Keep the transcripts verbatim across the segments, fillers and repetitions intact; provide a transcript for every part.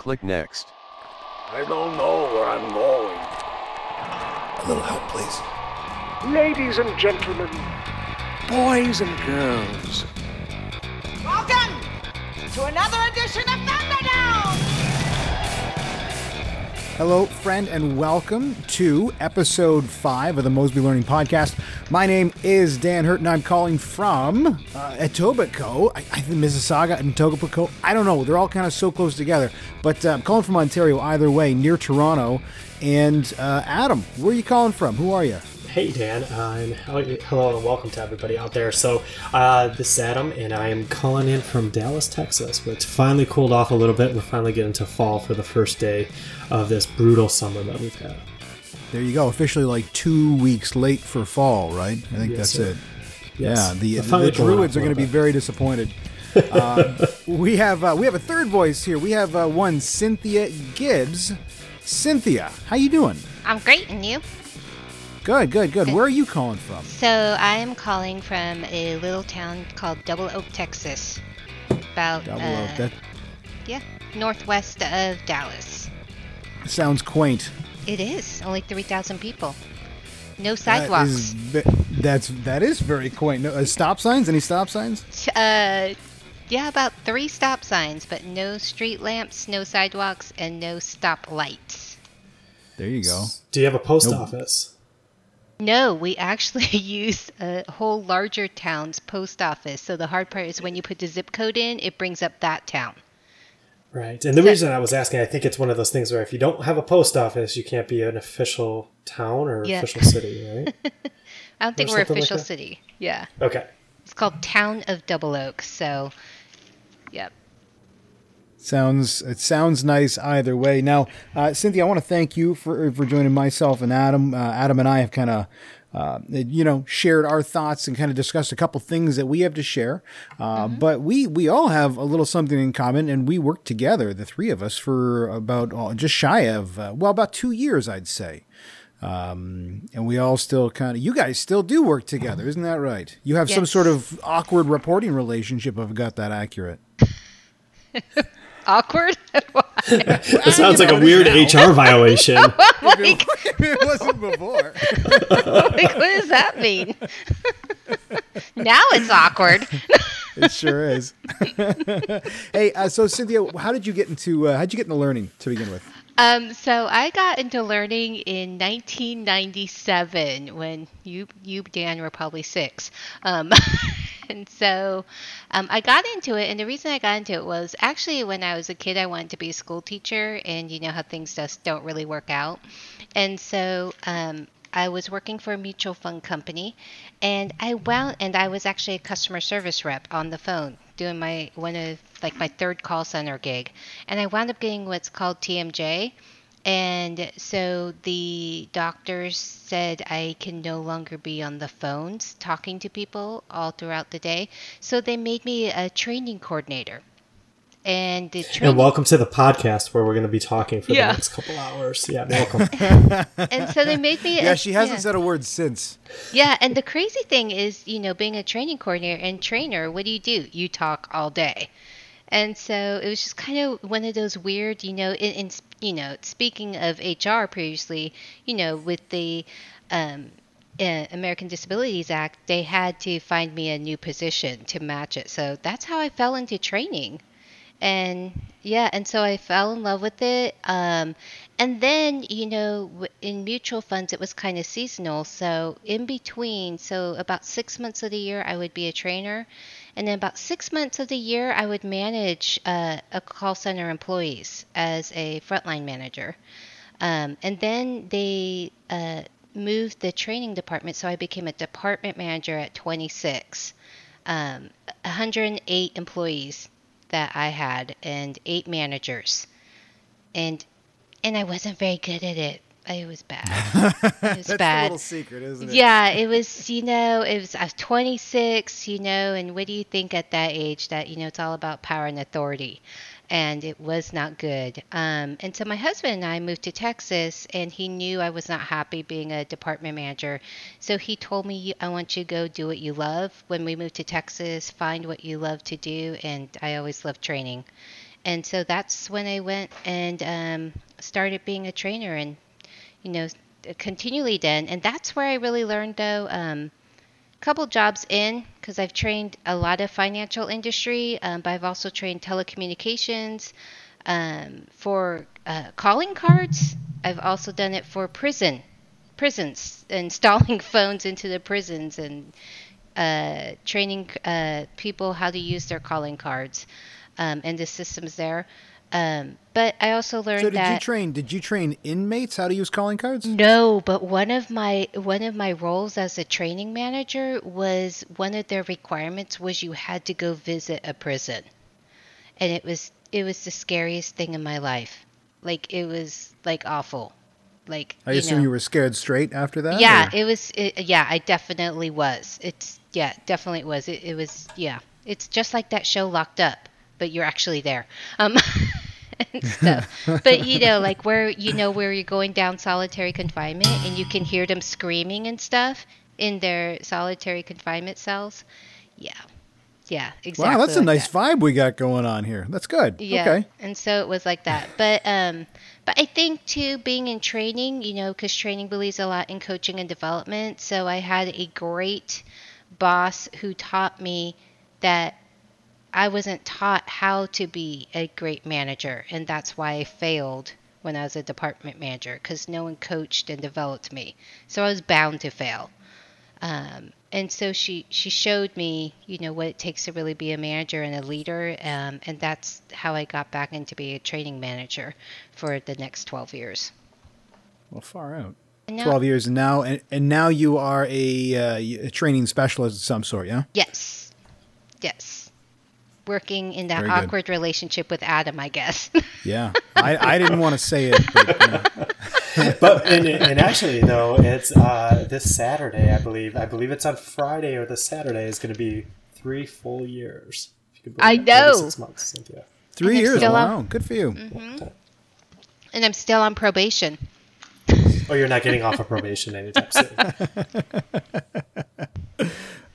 Click next. I don't know where I'm going. A little help, please. Ladies and gentlemen, boys and girls. Welcome to another edition of Thunderdome! Hello, friend, and welcome to episode five of the Mosby Learning Podcast. My name is Dan Hurt, and I'm calling from uh, Etobicoke. I, I think Mississauga and Etobicoke, I don't know. They're all kind of so close together. But uh, I'm calling from Ontario either way, near Toronto. And uh, Adam, where are you calling from? Who are you? Hey, Dan. Uh, and hello and welcome to everybody out there. So uh, this is Adam, and I am calling in from Dallas, Texas, where it's finally cooled off a little bit. We're finally getting to fall for the first day of this brutal summer that we've had. There you go. Officially like two weeks late for fall, right? I think yes, that's sir. it. Yes. Yeah, the, the, the Druids are going to be very disappointed. uh, we have uh, we have a third voice here. We have uh, one, Cynthia Gibbs. Cynthia, how you doing? I'm great, and you? Good, good, good. Where are you calling from? So I am calling from a little town called Double Oak, Texas. About Double uh, Oak. That... Yeah, northwest of Dallas. Sounds quaint. It is. Only three thousand people. No sidewalks. That is, that's, that is very quaint. No, uh, stop signs? Any stop signs? Uh, yeah, about three stop signs, but no street lamps, no sidewalks, and no stop lights. There you go. Do you have a post nope. office? No, we actually use a whole larger town's post office. So the hard part is when you put the zip code in, it brings up that town. Right. And the so, reason I was asking, I think it's one of those things where if you don't have a post office, you can't be an official town or yeah. official city, right? I don't think or we're official like city. Yeah. Okay. It's called Town of Double Oak. So, yep. Sounds it sounds nice either way. Now, uh, Cynthia, I want to thank you for for joining myself and Adam. Uh, Adam and I have kind of, uh, you know, shared our thoughts and kind of discussed a couple things that we have to share. Uh, mm-hmm. But we we all have a little something in common, and we worked together, the three of us, for about oh, just shy of uh, well, about two years, I'd say. Um, and we all still kind of, you guys still do work together, isn't that right? You have yes. some sort of awkward reporting relationship. I've got that accurate. Awkward? It sounds like a weird H R violation. Like, it wasn't before. Like, what does that mean? Now it's awkward. It sure is. Hey, uh, so Cynthia, how did you get into uh, how did you get into learning to begin with? Um, so I got into learning in nineteen ninety-seven when you you Dan were probably six. Um, And so um, I got into it, and the reason I got into it was actually when I was a kid, I wanted to be a school teacher, and you know how things just don't really work out. And so um, I was working for a mutual fund company, and I wound, and I was actually a customer service rep on the phone doing my one of like my third call center gig, and I wound up getting what's called T M J. And so the doctors said I can no longer be on the phones talking to people all throughout the day. So they made me a training coordinator. And, the training- and welcome to the podcast where we're going to be talking for yeah. the next couple hours. Yeah, welcome. And so they made me. Yeah, a, she hasn't yeah. said a word since. Yeah, and the crazy thing is, you know, being a training coordinator and trainer, what do you do? You talk all day. And so it was just kind of one of those weird, you know, in, in you know, speaking of H R previously, you know, with the um, uh, American Disabilities Act, they had to find me a new position to match it. So that's how I fell into training. And yeah, and so I fell in love with it. Um, and then, you know, in mutual funds, it was kind of seasonal. So in between, so about six months of the year, I would be a trainer. And then about six months of the year, I would manage uh, a call center employees as a frontline manager. Um, and then they uh, moved the training department. So I became a department manager at twenty-six, um, one hundred eight employees that I had and eight managers, and and I wasn't very good at it. It was bad. It was That's bad. A little secret, isn't it? Yeah, it was. You know, it was. I was twenty-six. You know, and what do you think at that age? That you know, it's all about power and authority, and it was not good. Um, and so my husband and I moved to Texas, and he knew I was not happy being a department manager. So he told me, I want you to go do what you love. When we moved to Texas, find what you love to do. And I always loved training. And so that's when I went and um, started being a trainer, and, you know, continually then. And that's where I really learned, though, um, a couple jobs in, because I've trained a lot of financial industry, um, but I've also trained telecommunications um, for uh, calling cards. I've also done it for prison, prisons, installing phones into the prisons and uh, training uh, people how to use their calling cards. Um, and the systems there. Um, but I also learned that... So did that, you train, did you train inmates how to use calling cards? No, but one of my one of my roles as a training manager was, one of their requirements was you had to go visit a prison. And it was it was the scariest thing in my life. Like, it was, like, awful. Like, I assume you know, you were scared straight after that? Yeah, or? it was... It, yeah, I definitely was. It's... Yeah, definitely was. It, it was... Yeah. It's just like that show Locked Up, but you're actually there, um, and stuff. But, you know, like where, you know, where you're going down solitary confinement and you can hear them screaming and stuff in their solitary confinement cells. Yeah. Yeah, exactly. Wow, that's like a nice that. vibe we got going on here. That's good. Yeah. Okay. And so it was like that. But, um, but I think too, being in training, you know, cause training believes a lot in coaching and development. So I had a great boss who taught me that I wasn't taught how to be a great manager, and that's why I failed when I was a department manager, because no one coached and developed me. So I was bound to fail. Um, and so she, she showed me, you know, what it takes to really be a manager and a leader, um, and that's how I got back into being a training manager for the next twelve years. Well, far out. Now, twelve years now, and, and now you are a, uh, a training specialist of some sort, yeah? Yes. Yes. Working in that Very awkward good. relationship with Adam, I guess. Yeah, I, I didn't want to say it. But, yeah. but and, and actually, though, it's uh, this Saturday, I believe. I believe it's on Friday or this Saturday is going to be three full years. If you can believe that, I know. thirty-six months. Yeah. Three years. Wow, on, good for you. Mm-hmm. And I'm still on probation. Oh, you're not getting off of probation anytime soon.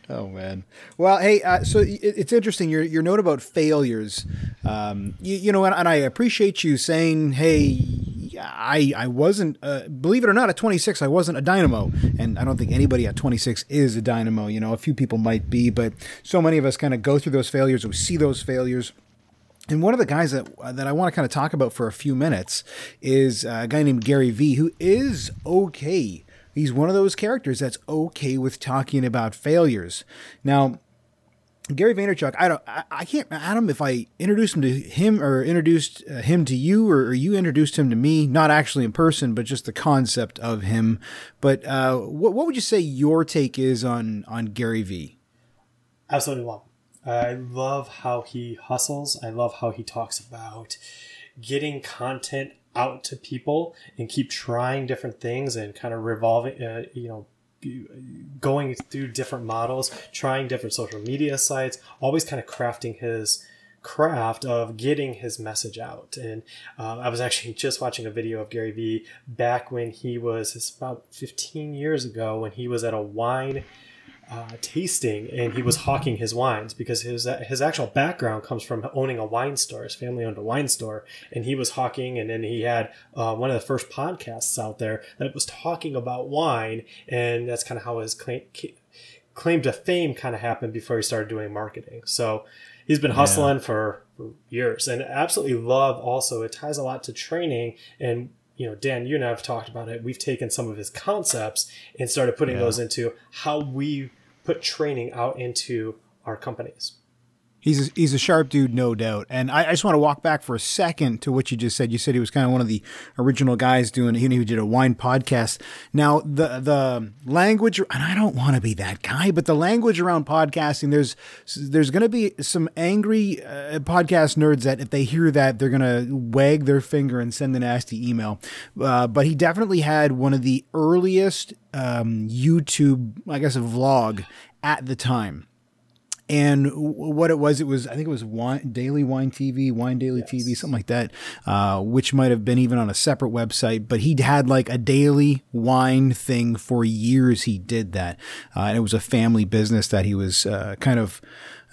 Oh, man. Well, hey, uh, so it, it's interesting, your your note about failures. Um, you, you know, and, and I appreciate you saying, hey, I I wasn't, uh, believe it or not, at twenty-six, I wasn't a dynamo. And I don't think anybody at twenty-six is a dynamo. You know, a few people might be, but so many of us kind of go through those failures, or we see those failures. And one of the guys that that I want to kind of talk about for a few minutes is a guy named Gary Vee, who is okay. He's one of those characters that's okay with talking about failures. Now, Gary Vaynerchuk, I don't, I, I can't, Adam, if I introduced him to him or introduced uh, him to you, or, or you introduced him to me, not actually in person, but just the concept of him. But uh, what, what would you say your take is on, on Gary Vee? Absolutely love him. I love how he hustles. I love how he talks about getting content out to people and keep trying different things and kind of revolving, uh, you know, going through different models, trying different social media sites, always kind of crafting his craft of getting his message out. And um, I was actually just watching a video of Gary Vee back when he was, it's about fifteen years ago, when he was at a wine Uh, tasting, and he was hawking his wines, because his his actual background comes from owning a wine store. His family owned a wine store, and he was hawking, and then he had uh, one of the first podcasts out there that was talking about wine, and that's kind of how his claim, claim to fame kind of happened before he started doing marketing. So he's been hustling yeah. for, for years, and absolutely love also, it ties a lot to training. And you know, Dan, you and I have talked about it. We've taken some of his concepts and started putting yeah. those into how we put training out into our companies. He's a, he's a sharp dude, no doubt. And I, I just want to walk back for a second to what you just said. You said he was kind of one of the original guys doing, he did a wine podcast. Now, the the language, and I don't want to be that guy, but the language around podcasting, there's there's going to be some angry uh, podcast nerds that if they hear that, they're going to wag their finger and send a nasty email. Uh, but he definitely had one of the earliest um, YouTube, I guess, a vlog at the time. And what it was, it was, I think it was wine, Daily Wine T V, Wine Daily yes. T V, something like that, uh, which might have been even on a separate website. But he had like a daily wine thing for years. He did that. Uh, and it was a family business that he was uh, kind of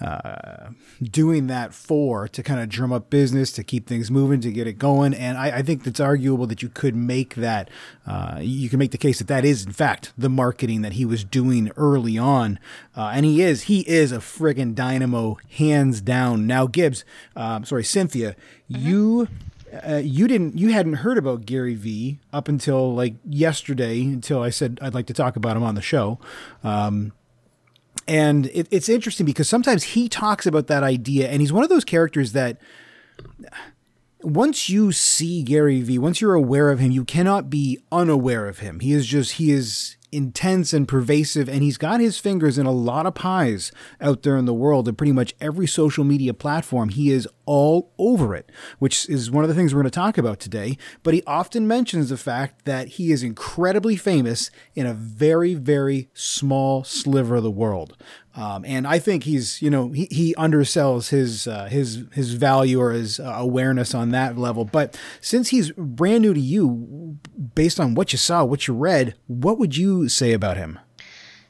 uh, doing that for, to kind of drum up business, to keep things moving, to get it going. And I, I think it's arguable that you could make that, uh, you can make the case that that is, in fact, the marketing that he was doing early on. Uh, and he is, he is a friggin' dynamo, hands down. Now, Gibbs, uh, sorry, Cynthia, mm-hmm. you... Uh, you didn't, you hadn't heard about Gary Vee up until like yesterday, until I said I'd like to talk about him on the show. Um, and it, it's interesting because sometimes he talks about that idea, and he's one of those characters that once you see Gary Vee, once you're aware of him, you cannot be unaware of him. He is just, he is intense and pervasive, and he's got his fingers in a lot of pies out there in the world, and pretty much every social media platform, he is all over it, which is one of the things we're going to talk about today. But he often mentions the fact that he is incredibly famous in a very, very small sliver of the world. Um, and I think he's, you know, he, he undersells his, uh, his, his value or his uh, awareness on that level. But since he's brand new to you, based on what you saw, what you read, what would you say about him?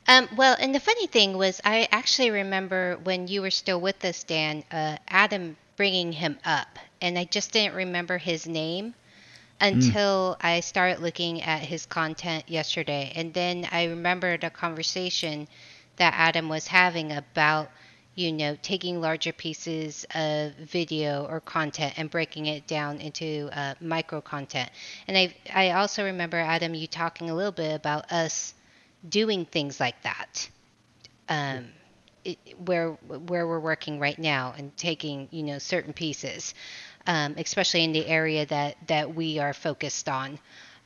Um, well, and the funny thing was, I actually remember when you were still with us, Dan, uh, Adam bringing him up, and I just didn't remember his name until mm. I started looking at his content yesterday. And then I remembered a conversation that Adam was having about, you know, taking larger pieces of video or content and breaking it down into uh, micro content. And I I also remember, Adam, you talking a little bit about us doing things like that, um, it, where where we're working right now, and taking, you know, certain pieces, um, especially in the area that, that we are focused on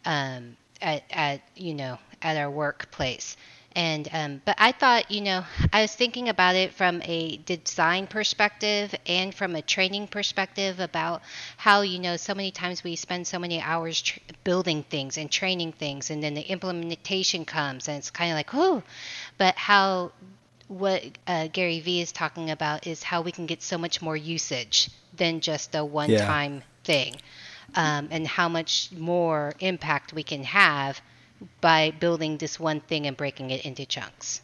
um, at, at, you know, at our workplace. And, um, but I thought, you know, I was thinking about it from a design perspective and from a training perspective about how, you know, so many times we spend so many hours tr- building things and training things, and then the implementation comes, and it's kind of like, oh, but how, what uh, Gary Vee is talking about is how we can get so much more usage than just a one-time yeah. thing, um, and how much more impact we can have by building this one thing and breaking it into chunks.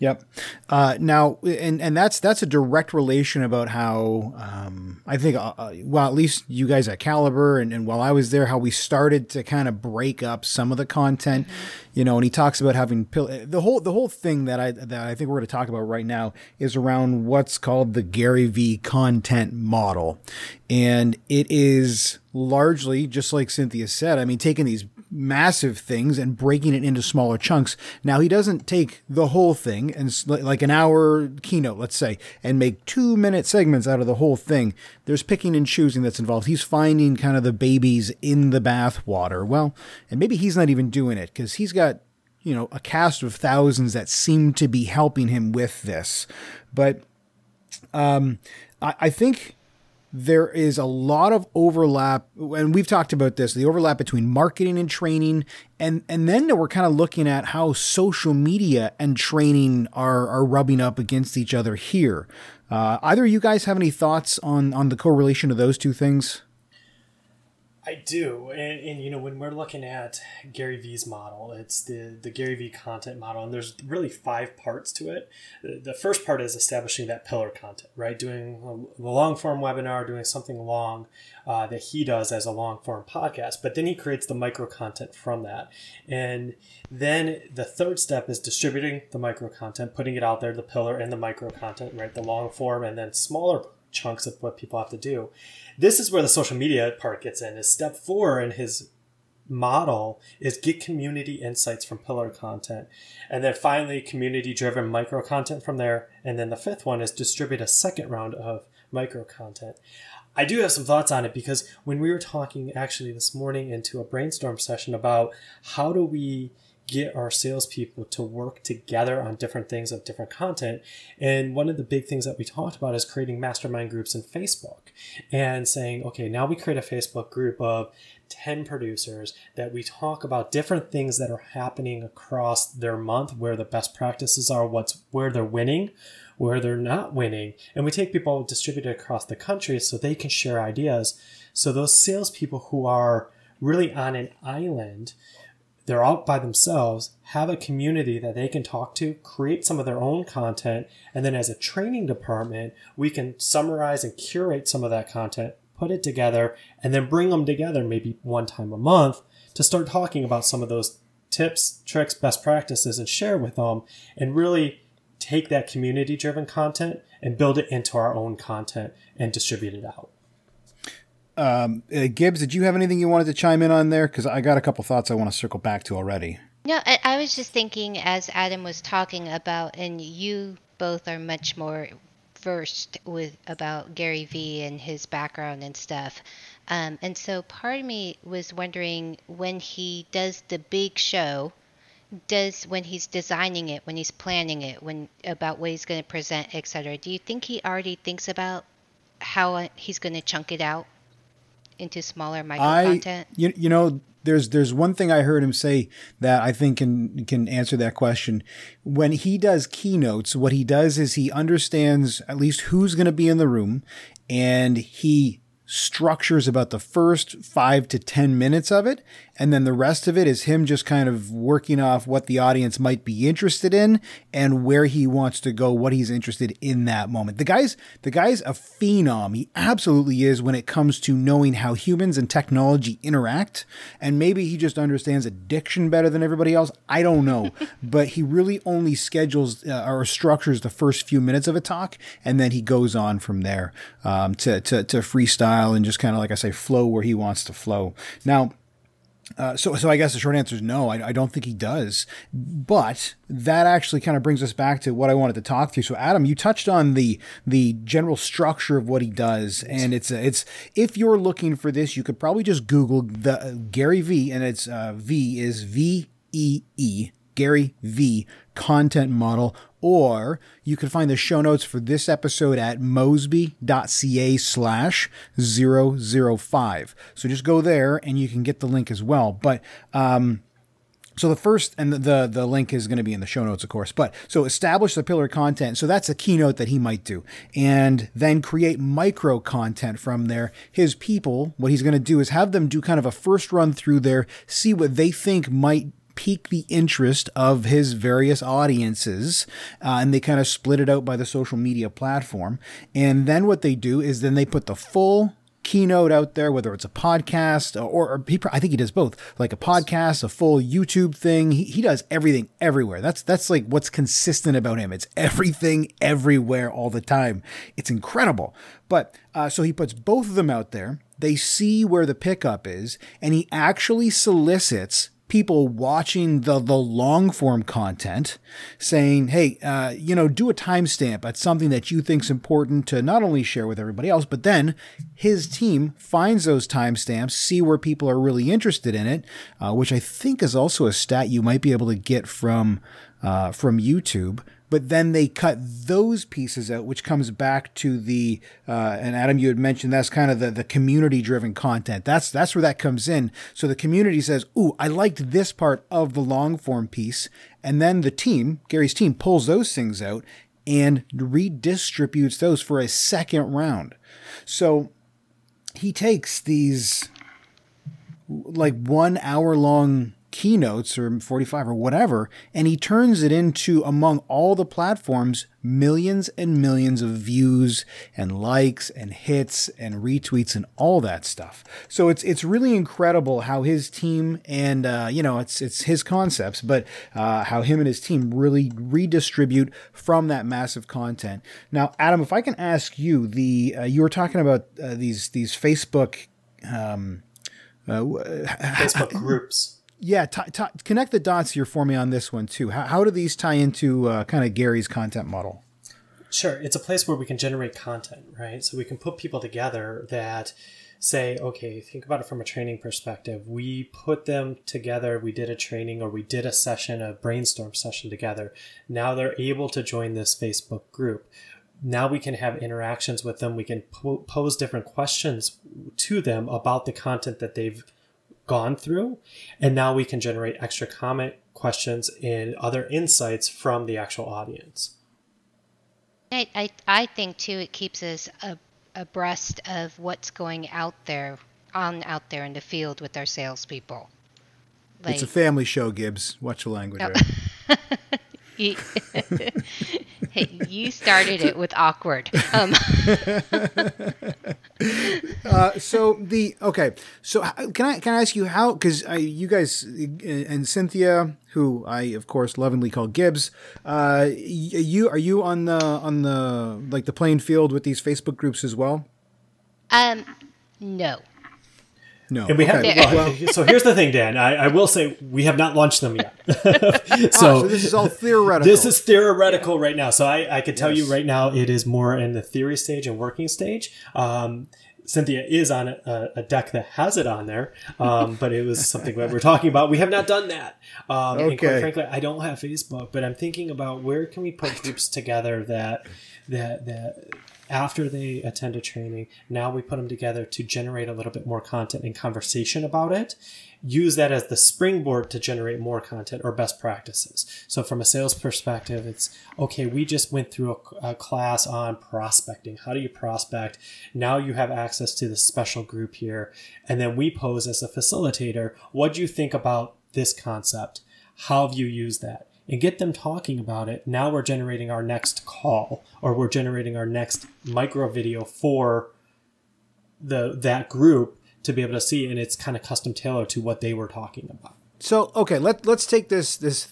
Yep. Uh, now, and, and that's, that's a direct relation about how, um, I think, uh, well, at least you guys at Caliber and, and while I was there, how we started to kind of break up some of the content, you know, and he talks about having pill- the whole, the whole thing that I, that I think we're going to talk about right now is around what's called the Gary Vee content model. And it is largely just like Cynthia said, I mean, taking these massive things and breaking it into smaller chunks. Now, he doesn't take the whole thing and like an hour keynote, let's say, and make two minute segments out of the whole thing. There's picking and choosing that's involved. He's finding kind of the babies in the bathwater. Well, and maybe he's not even doing it because he's got, you know, a cast of thousands that seem to be helping him with this. But um, I, I think there is a lot of overlap, and we've talked about this, the overlap between marketing and training. And and then we're kind of looking at how social media and training are, are rubbing up against each other here. Uh, either of you guys have any thoughts on, on the correlation of those two things? I do. And, and, you know, when we're looking at Gary Vee's model, it's the, the Gary Vee content model. And there's really five parts to it. The first part is establishing that pillar content, right? Doing the long form webinar, doing something long uh, that he does as a long form podcast. But then he creates the micro content from that. And then the third step is distributing the micro content, putting it out there, the pillar and the micro content, right? The long form and then smaller chunks of what people have to do. This is where the social media part gets in. Is step four in his model is get community insights from pillar content. And then finally, community-driven micro content from there. And then the fifth one is distribute a second round of micro content. I do have some thoughts on it because when we were talking actually this morning into a brainstorm session about how do we get our salespeople to work together on different things of different content. And one of the big things that we talked about is creating mastermind groups in Facebook and saying, okay, now we create a Facebook group of ten producers that we talk about different things that are happening across their month, where the best practices are, what's where they're winning, where they're not winning. And we take people distributed across the country so they can share ideas. So those salespeople who are really on an island They're out by themselves, have a community that they can talk to, create some of their own content, and then as a training department, we can summarize and curate some of that content, put it together, and then bring them together maybe one time a month to start talking about some of those tips, tricks, best practices, and share with them, and really take that community-driven content and build it into our own content and distribute it out. Um, uh, Gibbs, did you have anything you wanted to chime in on there? Because I got a couple thoughts I want to circle back to already. No, I, I was just thinking as Adam was talking about, and you both are much more versed with about Gary Vee and his background and stuff. Um, and so part of me was wondering, when he does the big show, does when he's designing it, when he's planning it, when about what he's going to present, et cetera, do you think he already thinks about how he's going to chunk it out into smaller micro I, content? You, you know, there's there's one thing I heard him say that I think can can answer that question. When he does keynotes, what he does is he understands at least who's going to be in the room, and he structures about the first five to ten minutes of it. And then the rest of it is him just kind of working off what the audience might be interested in and where he wants to go, what he's interested in that moment. The guy's, the guy's a phenom. He absolutely is when it comes to knowing how humans and technology interact. And maybe he just understands addiction better than everybody else. I don't know, but he really only schedules uh, or structures the first few minutes of a talk. And then he goes on from there um, to, to, to freestyle and just kind of, like I say, flow where he wants to flow. Now, uh, so so I guess the short answer is no, I, I don't think he does. But that actually kind of brings us back to what I wanted to talk to you. So Adam, you touched on the the general structure of what he does, and it's a, it's if you're looking for this, you could probably just Google the uh, Gary Vee, and it's uh, V is V E E Gary Vee content model. Or you can find the show notes for this episode at mosby dot c a slash zero zero five. So just go there and you can get the link as well. But, um, so the first, and the, the, the link is going to be in the show notes, of course, but so establish the pillar of content. So that's a keynote that he might do, and then create micro content from there. His people, what he's going to do is have them do kind of a first run through there, see what they think might pique the interest of his various audiences, uh, and they kind of split it out by the social media platform. And then what they do is then they put the full keynote out there, whether it's a podcast or, or he, I think he does both, like a podcast, a full YouTube thing. He, he does everything everywhere. That's, that's like what's consistent about him. It's everything everywhere all the time. It's incredible. But, uh, so he puts both of them out there. They see where the pickup is, and he actually solicits people watching the, the long form content saying, hey, uh, you know, do a timestamp at something that you think's important to not only share with everybody else, but then his team finds those timestamps, see where people are really interested in it, uh, which I think is also a stat you might be able to get from, uh, from YouTube. But then they cut those pieces out, which comes back to the, uh, and Adam, you had mentioned that's kind of the, the community-driven content. That's that's where that comes in. So the community says, ooh, I liked this part of the long-form piece. And then the team, Gary's team, pulls those things out and redistributes those for a second round. So he takes these, like, one-hour-long keynotes or forty-five or whatever, and he turns it into, among all the platforms, millions and millions of views and likes and hits and retweets and all that stuff. So it's it's really incredible how his team and, uh, you know, it's it's his concepts, but uh, how him and his team really redistribute from that massive content. Now, Adam, if I can ask you, the uh, you were talking about uh, these, these Facebook, um, uh, Facebook groups. Yeah, t- t- connect the dots here for me on this one, too. How, how do these tie into uh, kind of Gary's content model? Sure. It's a place where we can generate content, right? So we can put people together that say, okay, think about it from a training perspective. We put them together. We did a training, or we did a session, a brainstorm session together. Now they're able to join this Facebook group. Now we can have interactions with them. We can po- pose different questions to them about the content that they've gone through, and now we can generate extra comment questions and other insights from the actual audience. I I, I think too, it keeps us abreast of what's going out there on out there in the field with our salespeople. Like, it's a family show, Gibbs. Watch the language. No. Right? Hey, you started it with awkward. Um. uh, so the okay. So can I can I ask you how? Because you guys and Cynthia, who I of course lovingly call Gibbs, uh, you are you on the on the like the playing field with these Facebook groups as well? Um, no. No. And we okay. have, well, so here's the thing, Dan. I, I will say we have not launched them yet. so, oh, so this is all theoretical. This is theoretical yeah. right now. So I, I could tell yes. you right now it is more in the theory stage and working stage. Um, Cynthia is on a, a deck that has it on there, um, but it was something that we're talking about. We have not done that. Um, okay. And quite frankly, I don't have Facebook, but I'm thinking about where can we put groups together that that that. After they attend a training, now we put them together to generate a little bit more content and conversation about it. Use that as the springboard to generate more content or best practices. So from a sales perspective, it's, okay, we just went through a, a class on prospecting. How do you prospect? Now you have access to this special group here. And then we pose as a facilitator, what do you think about this concept? How have you used that? And get them talking about it. Now we're generating our next call, or we're generating our next micro video for the that group to be able to see, and it's kind of custom tailored to what they were talking about. So, okay, let, let's take this, this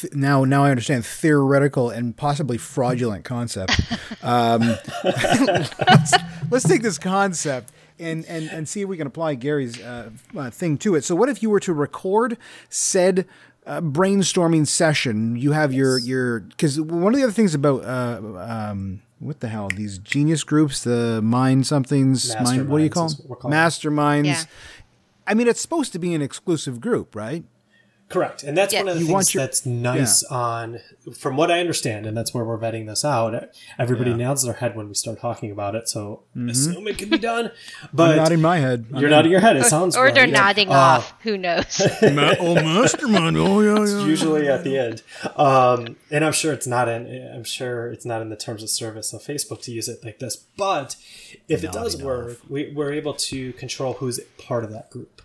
th- now now I understand, theoretical and possibly fraudulent concept. Um, let's, let's take this concept and, and, and see if we can apply Gary's uh, uh, thing to it. So what if you were to record said Uh, brainstorming session? You have yes. your your because one of the other things about uh, um, what the hell these genius groups, the mind somethings, mind, what do you call them? Masterminds. Yeah. I mean, it's supposed to be an exclusive group, right? Correct, and that's yeah. one of the you things your, that's nice yeah. on, from what I understand, and that's where we're vetting this out. Everybody yeah. nods their head when we start talking about it, so mm-hmm. assume it can be done. But I'm nodding my head. You're I'm nodding your head. It sounds or right. they're yeah. nodding uh, off. Who knows? Oh, mastermind! Oh, yeah, yeah. It's usually at the end, um, and I'm sure it's not in. I'm sure it's not in the terms of service of Facebook to use it like this. But if not it does enough. work, we, we're able to control who's part of that group.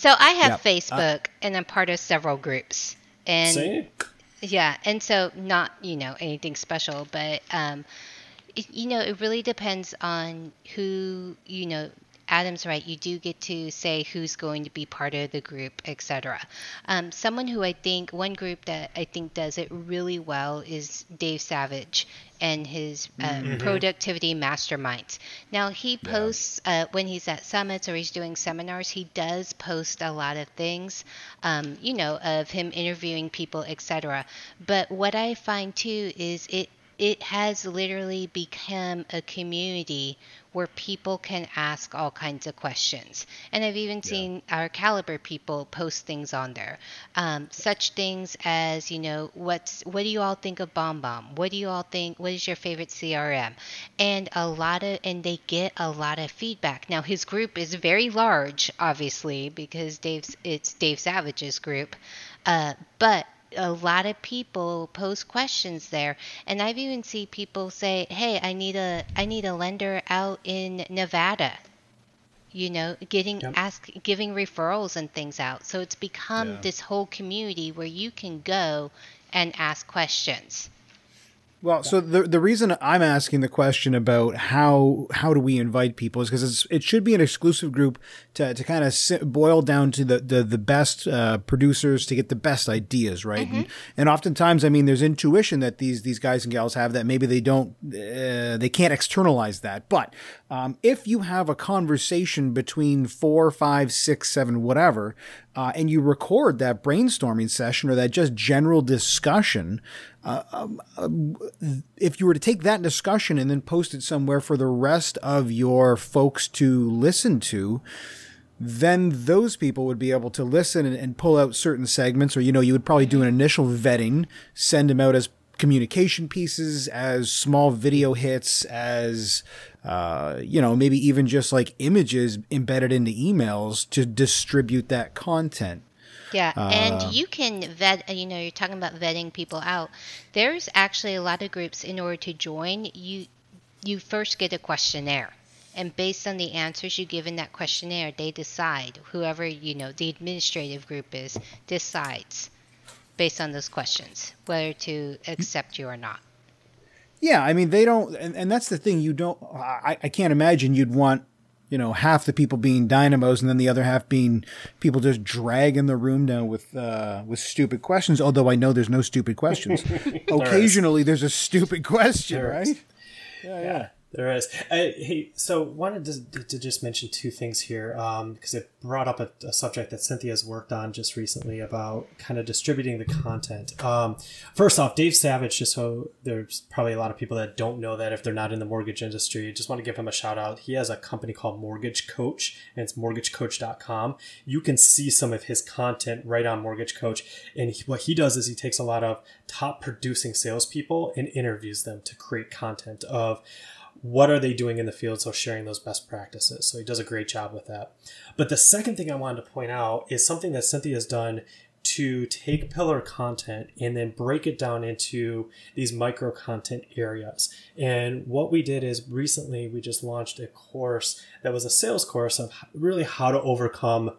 So I have yep. Facebook, uh, and I'm part of several groups, and same. yeah, and so not, you know, anything special, but um, it, you know, it really depends on who, you know. Adam's right. You do get to say who's going to be part of the group, et cetera. Um, someone who I think, one group that I think does it really well is Dave Savage and his uh, mm-hmm. productivity masterminds. Now he posts yeah. uh, when he's at summits or he's doing seminars. He does post a lot of things, um, you know, of him interviewing people, et cetera. But what I find too is it it has literally become a community where people can ask all kinds of questions. And I've even seen yeah. our Caliber people post things on there. Um, such things as, you know, what's what do you all think of BombBomb? What do you all think? What is your favorite C R M? And a lot of, and they get a lot of feedback. Now his group is very large, obviously, because Dave's it's Dave Savage's group. Uh, but a lot of people post questions there, and I've even seen people say, hey, I need a I need a lender out in Nevada, you know, getting yep. ask giving referrals and things out. So it's become yeah. this whole community where you can go and ask questions. Well, so the the reason I'm asking the question about how how do we invite people is because it should be an exclusive group to, to kind of sit, boil down to the the, the best uh, producers to get the best ideas, right? Mm-hmm. And, and oftentimes, I mean, there's intuition that these these guys and gals have that maybe they don't uh, they can't externalize that. But um, if you have a conversation between four, five, six, seven, whatever, uh, and you record that brainstorming session or that just general discussion. Uh, um, if you were to take that discussion and then post it somewhere for the rest of your folks to listen to, then those people would be able to listen and, and pull out certain segments, or, you know, you would probably do an initial vetting, send them out as communication pieces, as small video hits, as, uh, you know, maybe even just like images embedded into emails to distribute that content. Yeah, and uh, you can vet, you know, you're talking about vetting people out. There's actually a lot of groups, in order to join, you you first get a questionnaire. And based on the answers you give in that questionnaire, they decide, whoever, you know, the administrative group is, decides based on those questions whether to accept you or not. Yeah, I mean, they don't, and, and that's the thing, you don't, I, I can't imagine you'd want, you know, half the people being dynamos and then the other half being people just dragging the room down with uh, with stupid questions, although I know there's no stupid questions. Occasionally, there there's a stupid question, there right? Is. Yeah, yeah. yeah. There is. I, hey, so wanted to, to just mention two things here um, because it brought up a, a subject that Cynthia's worked on just recently about kind of distributing the content. Um, first off, Dave Savage, just so there's probably a lot of people that don't know that if they're not in the mortgage industry, just want to give him a shout out. He has a company called Mortgage Coach, and it's mortgage coach dot com. You can see some of his content right on Mortgage Coach. And he, what he does is he takes a lot of top producing salespeople and interviews them to create content of what are they doing in the field, so sharing those best practices. So he does a great job with that. But the second thing I wanted to point out is something that Cynthia has done to take pillar content and then break it down into these micro content areas. And what we did is recently we just launched a course that was a sales course of really how to overcome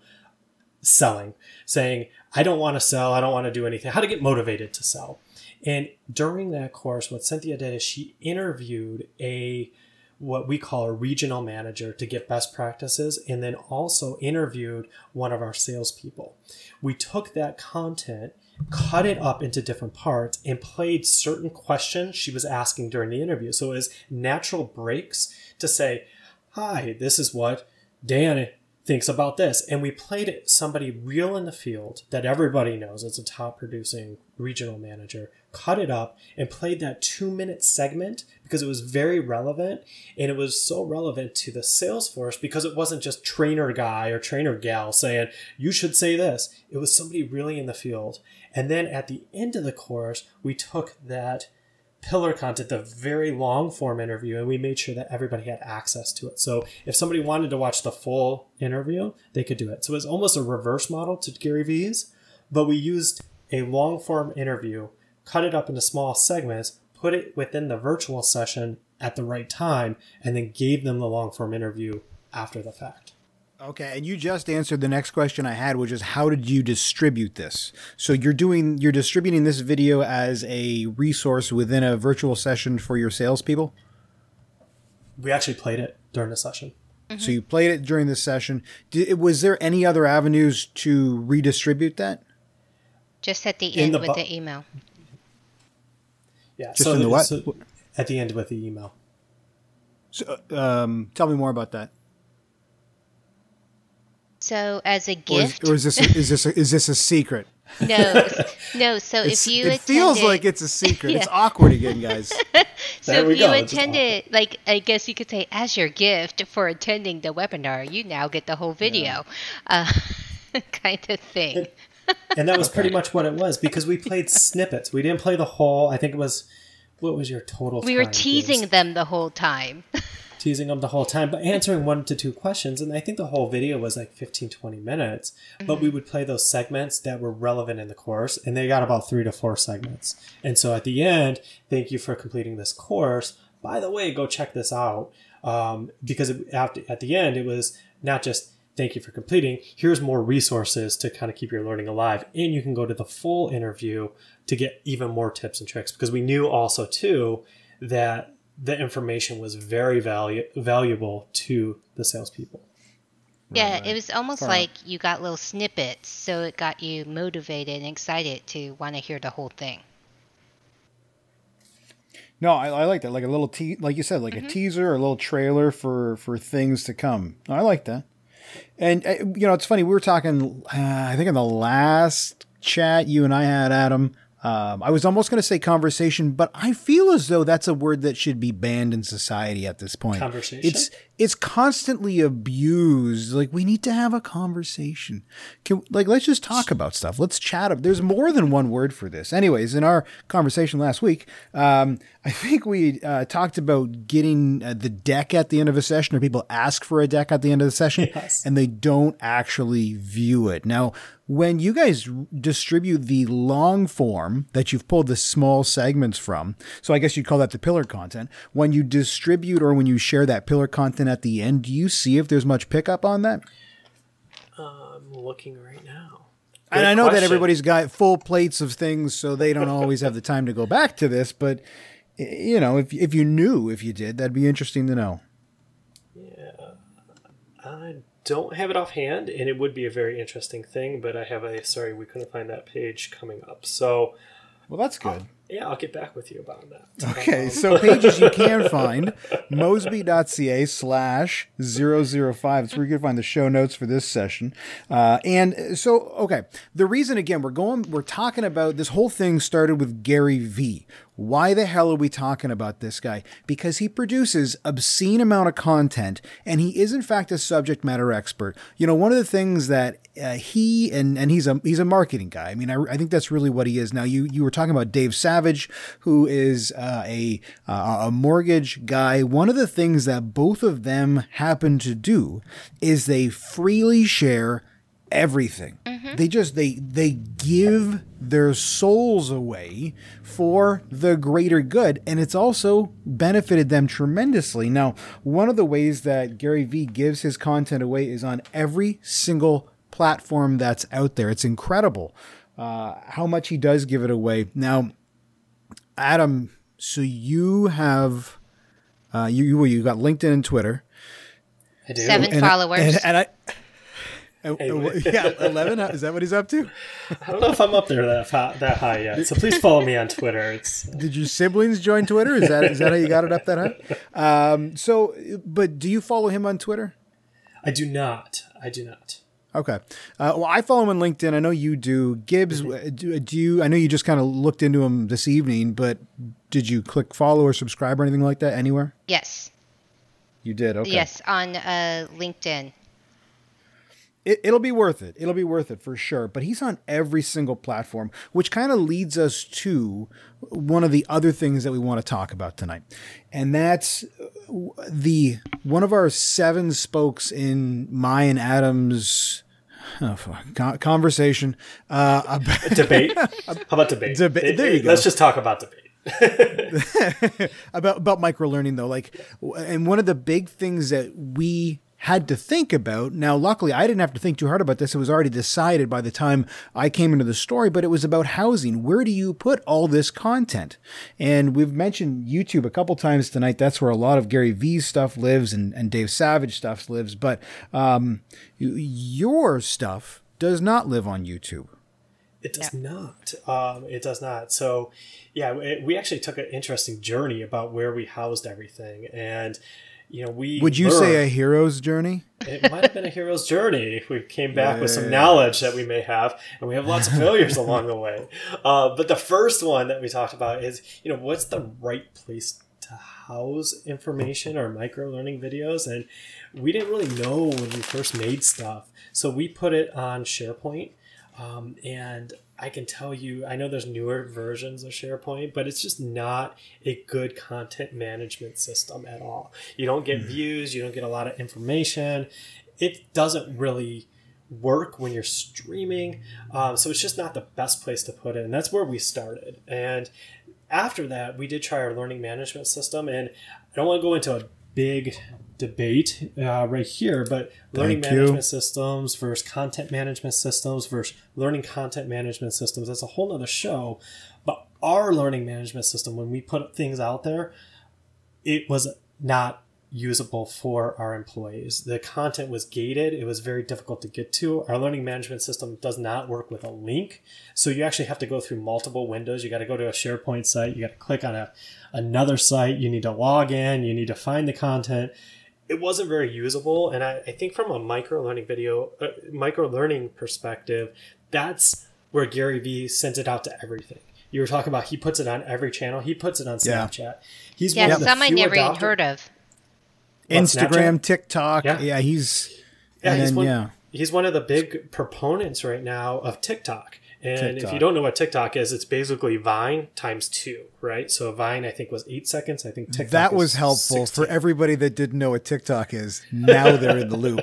selling, saying, I don't want to sell, I don't want to do anything, how to get motivated to sell. And during that course, what Cynthia did is she interviewed a what we call a regional manager to get best practices, and then also interviewed one of our salespeople. We took that content, cut it up into different parts, and played certain questions she was asking during the interview. So it was natural breaks to say, hi, this is what Dan thinks about this. And we played it somebody real in the field that everybody knows. It's a top producing regional manager, cut it up and played that two minute segment because it was very relevant. And it was so relevant to the sales force because it wasn't just trainer guy or trainer gal saying, you should say this. It was somebody really in the field. And then at the end of the course, we took that pillar content, the very long form interview, and we made sure that everybody had access to it. So if somebody wanted to watch the full interview, they could do it. So it's almost a reverse model to Gary Vee's, but we used a long form interview, cut it up into small segments, put it within the virtual session at the right time, and then gave them the long form interview after the fact. Okay, and you just answered the next question I had, which is how did you distribute this? So you're doing you're distributing this video as a resource within a virtual session for your salespeople? We actually played it during the session. Mm-hmm. So you played it during the session. Did, was there any other avenues to redistribute that? Just at the in end the with bu- the email. Yeah. Just so in the what? So at the end with the email. So, um, tell me more about that. So as a gift, or is, or is this is this a, is this a secret? No, no. So it's, if you, it attended, feels like it's a secret. Yeah. It's awkward again, guys. So if you go. attended, like I guess you could say, as your gift for attending the webinar, you now get the whole video, yeah. uh, kind of thing. It, and that was pretty much what it was because we played snippets. We didn't play the whole. I think it was what was your total? We time were teasing games? them the whole time. Teasing them the whole time, but answering one to two questions. And I think the whole video was like fifteen, twenty minutes, but we would play those segments that were relevant in the course, and they got about three to four segments. And so at the end, thank you for completing this course. By the way, go check this out. Um, because it, after, at the end, it was not just thank you for completing. Here's more resources to kind of keep your learning alive. And you can go to the full interview to get even more tips and tricks, because we knew also too that the information was very valu- valuable to the salespeople. Yeah, right. It was almost Sorry. like you got little snippets, so it got you motivated and excited to want to hear the whole thing. No, I, I like that. Like a little, te- like you said, like mm-hmm. a teaser or a little trailer for, for things to come. I like that. And, uh, you know, it's funny. We were talking, uh, I think in the last chat you and I had, Adam, Um, I was almost going to say conversation, but I feel as though that's a word that should be banned in society at this point. Conversation? It's it's constantly abused. Like, we need to have a conversation. Can, like, let's just talk about stuff. Let's chat up. There's more than one word for this. Anyways, in our conversation last week, um, I think we uh, talked about getting uh, the deck at the end of a session, or people ask for a deck at the end of the session, yes. and they don't actually view it. Now, when you guys distribute the long form that you've pulled the small segments from, so I guess you'd call that the pillar content, when you distribute or when you share that pillar content at the end. Do you see if there's much pickup on that? Uh, I'm looking right now. Good and I know question. That everybody's got full plates of things, so they don't always have the time to go back to this. But, you know, if if you knew, if you did, that'd be interesting to know. Yeah. I don't have it offhand, and it would be a very interesting thing. But I have a, sorry, we couldn't find that page coming up. So, well, that's good. I'll, yeah, I'll get back with you about that. Okay, um, so pages you can find, mosby.ca slash 005. It's where you can find the show notes for this session. Uh, and so, okay, the reason, again, we're going, we're talking about, this whole thing started with Gary Vee. Why the hell are we talking about this guy? Because he produces obscene amount of content, and he is in fact a subject matter expert. You know, one of the things that uh, he and and he's a he's a marketing guy. I mean, I, I think that's really what he is. Now, you you were talking about Dave Savage, who is uh, a uh, a mortgage guy. One of the things that both of them happen to do is they freely share everything. Mm-hmm. They just they they give their souls away for the greater good, and it's also benefited them tremendously. Now, one of the ways that Gary Vee gives his content away is on every single platform that's out there. It's incredible uh, how much he does give it away. Now, Adam, so you have uh, you you got LinkedIn and Twitter. I do. Seven and, followers, and, and I. Anyway. Yeah, eleven. Is that what he's up to? I don't know if I'm up there that high, that high yet. So please follow me on Twitter. It's, uh... Did your siblings join Twitter? Is that is that how you got it up that high? Um, so, but do you follow him on Twitter? I do not. I do not. Okay. Uh, well, I follow him on LinkedIn. I know you do. Gibbs, mm-hmm. do, do you? I know you just kind of looked into him this evening, but did you click follow or subscribe or anything like that anywhere? Yes. You did. Okay. Yes, on uh, LinkedIn. It, it'll be worth it. It'll be worth it for sure. But he's on every single platform, which kind of leads us to one of the other things that we want to talk about tonight. And that's the one of our seven spokes in my and Adam's oh, fuck, conversation. Uh, about debate. How about debate? Deba- it, there you it, go. Let's just talk about debate. about about microlearning, though. Like, and one of the big things that we had to think about. Now, luckily, I didn't have to think too hard about this. It was already decided by the time I came into the story, but it was about housing. Where do you put all this content? And we've mentioned YouTube a couple times tonight. That's where a lot of Gary Vee's stuff lives and, and Dave Savage stuff lives. But um, your stuff does not live on YouTube. It does yeah. not. Um, it does not. So, yeah, it, we actually took an interesting journey about where we housed everything. And You know, we would you learned. say a hero's journey? It might have been a hero's journey. We came back yes. with some knowledge that we may have, and we have lots of failures along the way. Uh, but the first one that we talked about is, you know, what's the right place to house information or micro learning videos? And we didn't really know when we first made stuff, so we put it on SharePoint. Um, and I can tell you, I know there's newer versions of SharePoint, but it's just not a good content management system at all. You don't get views. You don't get a lot of information. It doesn't really work when you're streaming. Um, so it's just not the best place to put it. And that's where we started. And after that, we did try our learning management system. And I don't want to go into a big debate uh, right here, but learning Thank management you. systems versus content management systems versus learning content management systems, that's a whole nother show. But our learning management system, when we put things out there, it was not usable for our employees. The content was gated. It was very difficult to get to. Our learning management system does not work with a link. So you actually have to go through multiple windows. You got to go to a SharePoint site. You got to click on a, another site. You need to log in. You need to find the content. It wasn't very usable, and I, I think from a micro learning video, uh, micro learning perspective, that's where Gary Vee sends it out to everything. You were talking about he puts it on every channel. He puts it on Snapchat. Yeah. He's yeah, one of some the I never even heard of. What, Instagram, Snapchat? TikTok. Yeah, yeah he's yeah, and he's, then, one, yeah. he's one of the big proponents right now of TikTok. And TikTok. If you don't know what TikTok is, it's basically Vine times two, right? So Vine, I think, was eight seconds. I think TikTok was That was, was helpful sixteen. For everybody that didn't know what TikTok is. Now they're in the loop.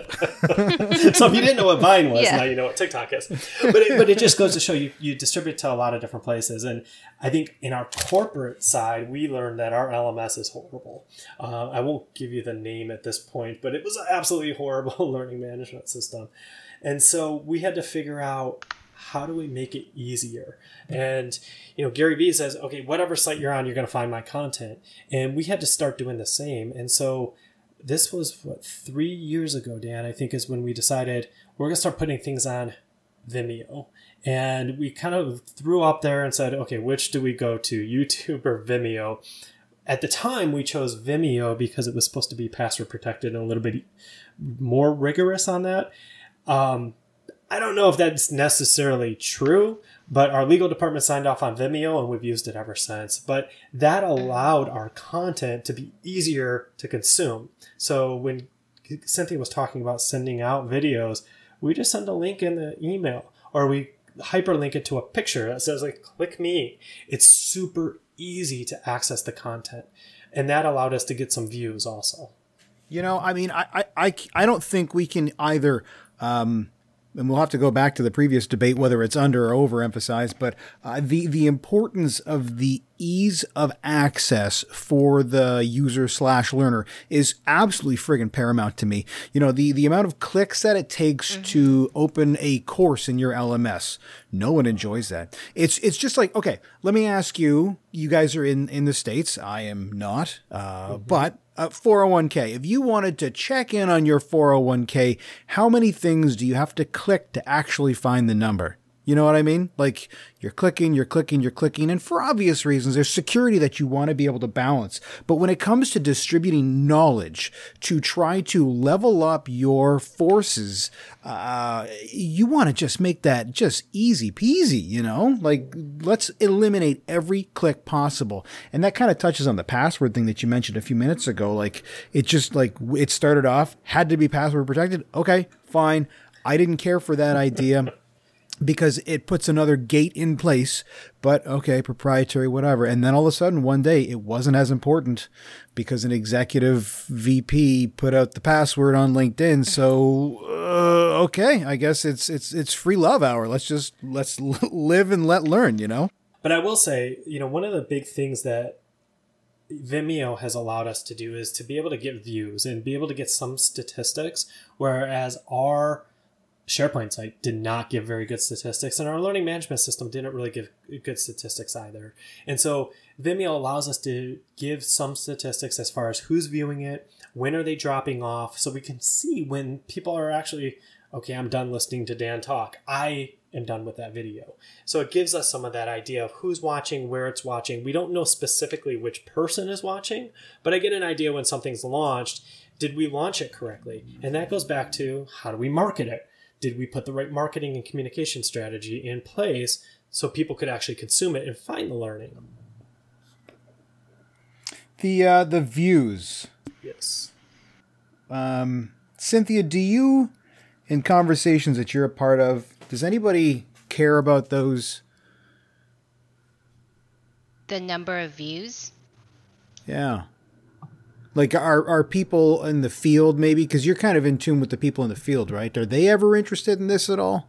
So if you didn't know what Vine was, yeah. Now you know what TikTok is. But it, but it just goes to show you, you distribute to a lot of different places. And I think in our corporate side, we learned that our L M S is horrible. Uh, I won't give you the name at this point, but it was an absolutely horrible learning management system. And so we had to figure out, how do we make it easier? And, you know, Gary Vee says, okay, whatever site you're on, you're going to find my content. And we had to start doing the same. And so this was what, three years ago, Dan, I think, is when we decided we're going to start putting things on Vimeo. And we kind of threw up there and said, okay, which do we go to, YouTube or Vimeo? At the time, we chose Vimeo because it was supposed to be password protected and a little bit more rigorous on that. Um, I don't know if that's necessarily true, but our legal department signed off on Vimeo and we've used it ever since. But that allowed our content to be easier to consume. So when Cynthia was talking about sending out videos, we just send a link in the email or we hyperlink it to a picture that says, like, click me. It's super easy to access the content. And that allowed us to get some views also. You know, I mean, I, I, I don't think we can either... Um... And we'll have to go back to the previous debate, whether it's under or overemphasized, but uh, the, the importance of the ease of access for the user slash learner is absolutely friggin' paramount to me. You know, the, the amount of clicks that it takes mm-hmm. to open a course in your L M S, no one enjoys that. It's, it's just like, okay, let me ask you, you guys are in, in the States. I am not, uh, mm-hmm. but. Uh, four oh one k. If you wanted to check in on your four oh one k, how many things do you have to click to actually find the number? You know what I mean? Like you're clicking, you're clicking, you're clicking. And for obvious reasons, there's security that you want to be able to balance. But when it comes to distributing knowledge to try to level up your forces, uh, you want to just make that just easy peasy, you know, like let's eliminate every click possible. And that kind of touches on the password thing that you mentioned a few minutes ago. Like it just like it started off, had to be password protected. Okay, fine. I didn't care for that idea. Because it puts another gate in place, but okay, proprietary, whatever. And then all of a sudden, one day, it wasn't as important because an executive V P put out the password on LinkedIn. So, uh, okay, I guess it's it's it's free love hour. Let's just let's live and let learn, you know? But I will say, you know, one of the big things that Vimeo has allowed us to do is to be able to get views and be able to get some statistics, whereas our SharePoint site did not give very good statistics, and our learning management system didn't really give good statistics either. And so Vimeo allows us to give some statistics as far as who's viewing it, when are they dropping off, so we can see when people are actually, okay, I'm done listening to Dan talk. I am done with that video. So it gives us some of that idea of who's watching, where it's watching. We don't know specifically which person is watching, but I get an idea when something's launched. Did we launch it correctly? And that goes back to how do we market it? Did we put the right marketing and communication strategy in place so people could actually consume it and find the learning? The uh, the views. Yes. Um, Cynthia, do you, in conversations that you're a part of, does anybody care about those? The number of views? Yeah. Like, are are people in the field, maybe? Because you're kind of in tune with the people in the field, right? Are they ever interested in this at all?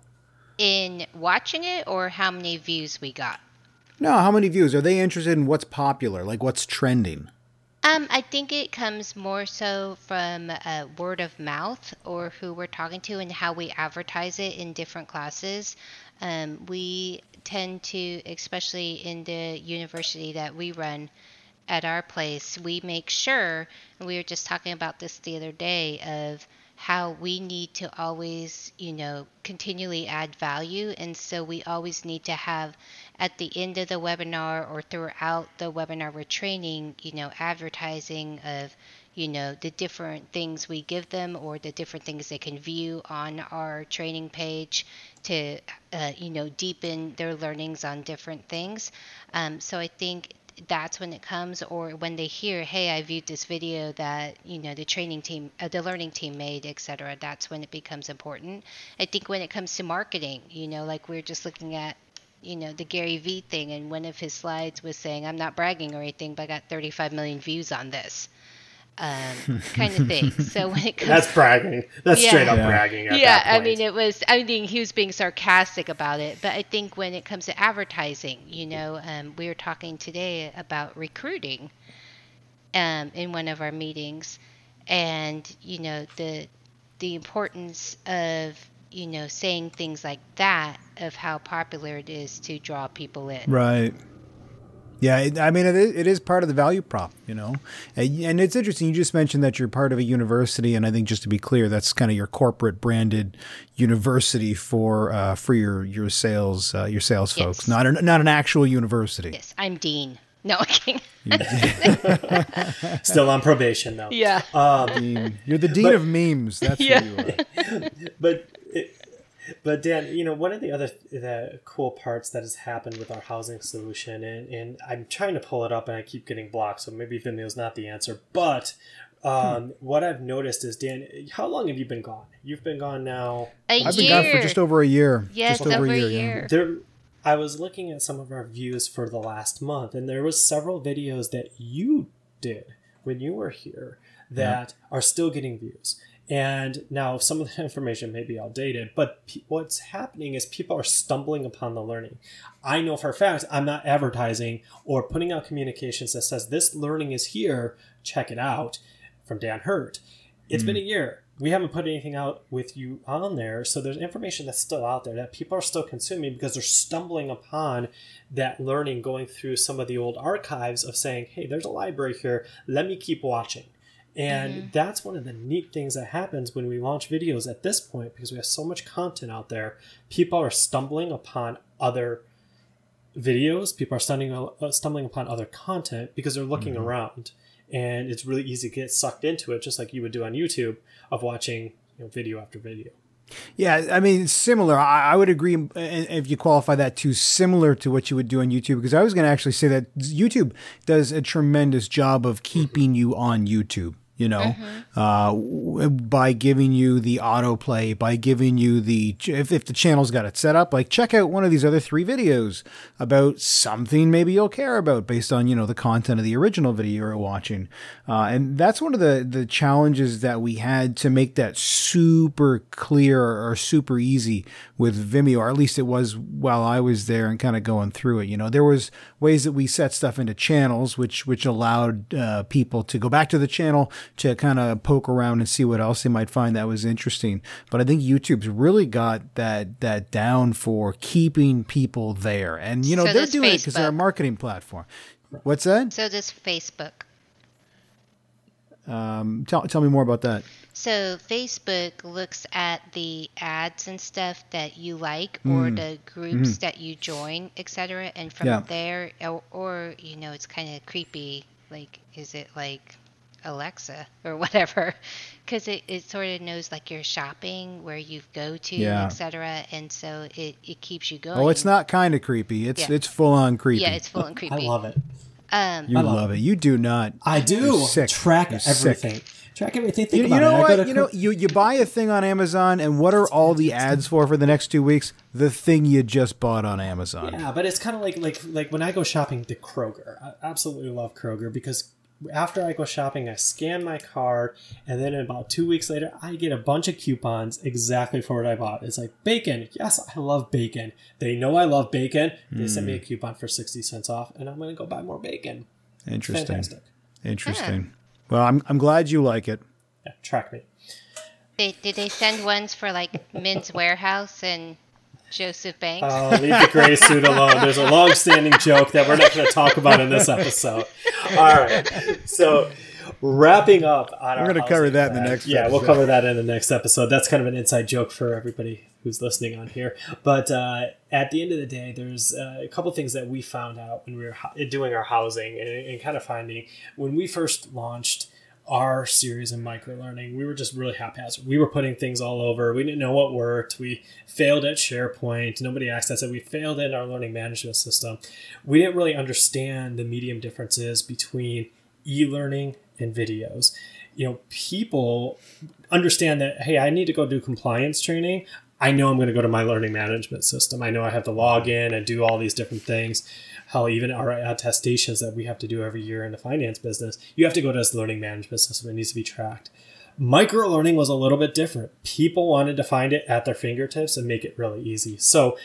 In watching it or how many views we got? No, how many views? Are they interested in what's popular, like what's trending? Um, I think it comes more so from uh, word of mouth or who we're talking to and how we advertise it in different classes. Um, we tend to, especially in the university that we run, at our place, we make sure, and we were just talking about this the other day, of how we need to always, you know, continually add value. And so we always need to have at the end of the webinar or throughout the webinar we're training, you know, advertising of, you know, the different things we give them or the different things they can view on our training page to, uh, you know, deepen their learnings on different things. Um, so I think that's when it comes, or when they hear, hey, I viewed this video that, you know, the training team, uh, the learning team made, et cetera. That's when it becomes important. I think when it comes to marketing, you know, like we're just looking at you know, the Gary Vee thing, and one of his slides was saying, I'm not bragging or anything, but I got thirty-five million views on this. Um, kind of thing. So when it comes, that's bragging. That's yeah. straight up yeah. bragging. At yeah, that point. I mean, it was. I mean, he was being sarcastic about it. But I think when it comes to advertising, you know, um, we were talking today about recruiting um, in one of our meetings, and you know the the importance of you know saying things like that, of how popular it is to draw people in. Right. Yeah, I mean, it is, it is part of the value prop, you know, and it's interesting. You just mentioned that you're part of a university. And I think just to be clear, that's kind of your corporate branded university for uh, for your your sales, uh, your sales yes. folks, not, a, not an actual university. Yes, I'm Dean. No, I'm kidding. Still on probation, though. Yeah. Um, you're the Dean but, of memes. That's yeah. who you are. But it, But Dan, you know, one of the other the cool parts that has happened with our housing solution, and, and I'm trying to pull it up and I keep getting blocked, so maybe Vimeo's not the answer. But um, hmm. what I've noticed is, Dan, how long have you been gone? You've been gone now. A I've year. Been gone for just over a year. Yes, just over, over a year. year. Yeah. There, I was looking at some of our views for the last month, and there was several videos that you did when you were here that yeah. are still getting views. And now some of the information may be outdated, but pe- what's happening is people are stumbling upon the learning. I know for a fact I'm not advertising or putting out communications that says this learning is here. Check it out from Dan Hurt. It's mm. been a year. We haven't put anything out with you on there. So there's information that's still out there that people are still consuming because they're stumbling upon that learning, going through some of the old archives of saying, hey, there's a library here. Let me keep watching. And mm-hmm. that's one of the neat things that happens when we launch videos at this point, because we have so much content out there. People are stumbling upon other videos. People are stumbling, stumbling upon other content because they're looking mm-hmm. around. And it's really easy to get sucked into it, just like you would do on YouTube, of watching you know, video after video. Yeah, I mean, similar. I, I would agree, and if you qualify that too, similar to what you would do on YouTube, because I was going to actually say that YouTube does a tremendous job of keeping you on YouTube. You know, mm-hmm. uh, w- by giving you the autoplay, by giving you the, if, if the channel's got it set up, like check out one of these other three videos about something maybe you'll care about based on, you know, the content of the original video you're watching. Uh, and that's one of the, the challenges that we had to make that super clear or super easy with Vimeo, or at least it was while I was there and kind of going through it. You know, there was ways that we set stuff into channels, which, which allowed uh, people to go back to the channel to kind of poke around and see what else they might find that was interesting. But I think YouTube's really got that that down for keeping people there. And, you know, so they're doing Facebook. It because they're a marketing platform. What's that? So does Facebook. Um, tell, tell me more about that. So Facebook looks at the ads and stuff that you like mm. or the groups mm. that you join, et cetera. And from yeah. there, or, or, you know, it's kind of creepy. Like, is it like Alexa or whatever, because it, it sort of knows like your shopping, where you go to, yeah. et cetera, and so it, it keeps you going. Oh, it's not kind of creepy. It's yeah. it's full on creepy. Yeah, it's full on creepy. I love it. Um, you I love, love it. it. You do not. I do track You're everything. Sick. Track everything. Think you, about you know it. What? You know, cr- you you buy a thing on Amazon, and what are all the ads for for the next two weeks? The thing you just bought on Amazon. Yeah, but it's kind of like like like when I go shopping to Kroger. I absolutely love Kroger because after I go shopping, I scan my card, and then about two weeks later, I get a bunch of coupons exactly for what I bought. It's like bacon. Yes, I love bacon. They know I love bacon. They mm. send me a coupon for sixty cents off, and I'm going to go buy more bacon. Interesting. Fantastic. Interesting. Yeah. Well, I'm I'm glad you like it. Yeah, track me. They, did they send ones for like Men's Warehouse and Joseph Banks? Oh, leave the gray suit alone. There's a long-standing joke that we're not going to talk about in this episode. All right. So wrapping up on we're our We're going to cover that in the next yeah, episode. Yeah, we'll cover that in the next episode. That's kind of an inside joke for everybody who's listening on here. But uh, at the end of the day, there's uh, a couple things that we found out when we were ho- doing our housing and, and kind of finding when we first launched our series in microlearning, we were just really haphazard. We were putting things all over. We didn't know what worked. We failed at SharePoint. Nobody accessed it. We failed in our learning management system. We didn't really understand the medium differences between e-learning and videos. You know, people understand that, hey, I need to go do compliance training. I know I'm going to go to my learning management system. I know I have to log in and do all these different things. How even our attestations that we have to do every year in the finance business, you have to go to this learning management system. It needs to be tracked. Micro learning was a little bit different. People wanted to find it at their fingertips and make it really easy. So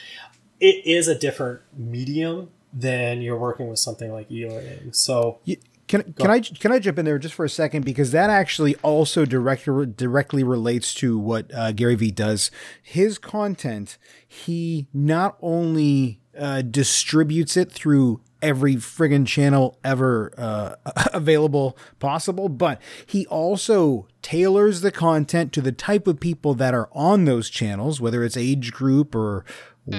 it is a different medium than you're working with something like e-learning. So yeah. Can can I can I jump in there just for a second, because that actually also direct, directly relates to what uh, Gary Vee does. His content, he not only uh, distributes it through every friggin' channel ever uh, available possible, but he also tailors the content to the type of people that are on those channels, whether it's age group or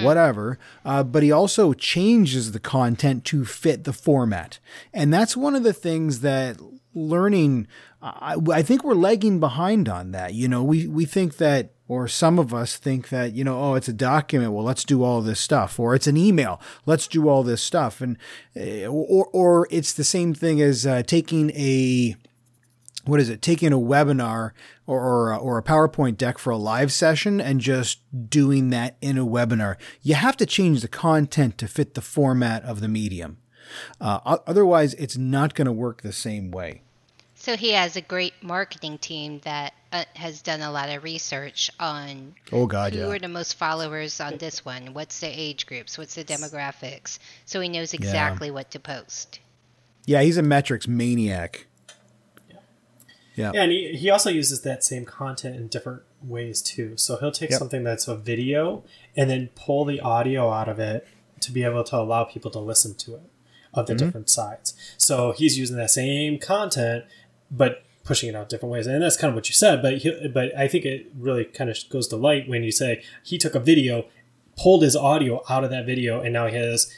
whatever, uh, but he also changes the content to fit the format. And that's one of the things that learning, I, I think we're lagging behind on that. You know, we, we think that, or some of us think that, you know, oh, it's a document. Well, let's do all this stuff. Or it's an email. Let's do all this stuff. And, or, or it's the same thing as uh, taking a, what is it? Taking a webinar or, or or a PowerPoint deck for a live session and just doing that in a webinar. You have to change the content to fit the format of the medium. Uh, otherwise, it's not going to work the same way. So he has a great marketing team that uh, has done a lot of research on oh God, who yeah. are the most followers on this one. What's the age groups? What's the demographics? So he knows exactly yeah. what to post. Yeah, he's a metrics maniac. Yeah. yeah, and he, he also uses that same content in different ways too. So he'll take yep. something that's a video and then pull the audio out of it to be able to allow people to listen to it of the mm-hmm. different sides. So he's using that same content, but pushing it out different ways. And that's kind of what you said, but he, but I think it really kind of goes to light when you say he took a video, pulled his audio out of that video, and now he has...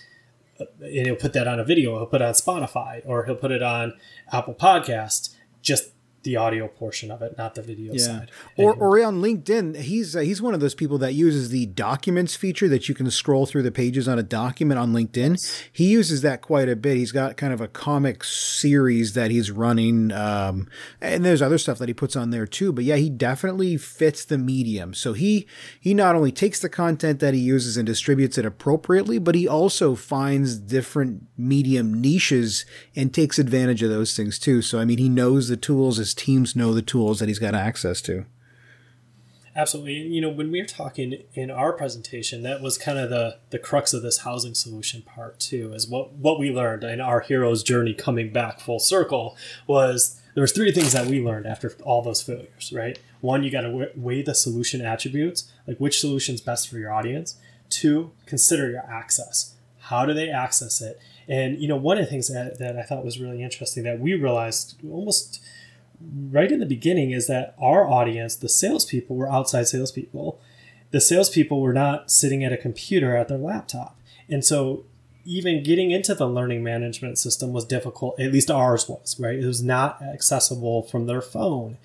And he'll put that on a video. He'll put it on Spotify, or he'll put it on Apple Podcasts, just... the audio portion of it, not the video yeah. side. Or, or on LinkedIn, he's uh, he's one of those people that uses the documents feature that you can scroll through the pages on a document on LinkedIn. He uses that quite a bit. He's got kind of a comic series that he's running. Um, and there's other stuff that he puts on there too. But yeah, he definitely fits the medium. So he, he not only takes the content that he uses and distributes it appropriately, but he also finds different medium niches and takes advantage of those things too. So, I mean, he knows the tools. His teams know the tools that he's got access to. Absolutely. And, you know, when we were talking in our presentation, that was kind of the, the crux of this housing solution part too, is what, what we learned in our hero's journey coming back full circle was there was three things that we learned after all those failures, right? One, you got to w- weigh the solution attributes, like which solution's best for your audience. Two, consider your access. How do they access it? And, you know, one of the things that, that I thought was really interesting that we realized almost – right in the beginning is that our audience, the salespeople, were outside salespeople. The salespeople were not sitting at a computer at their laptop. And so even getting into the learning management system was difficult, at least ours was, right? It was not accessible from their phone.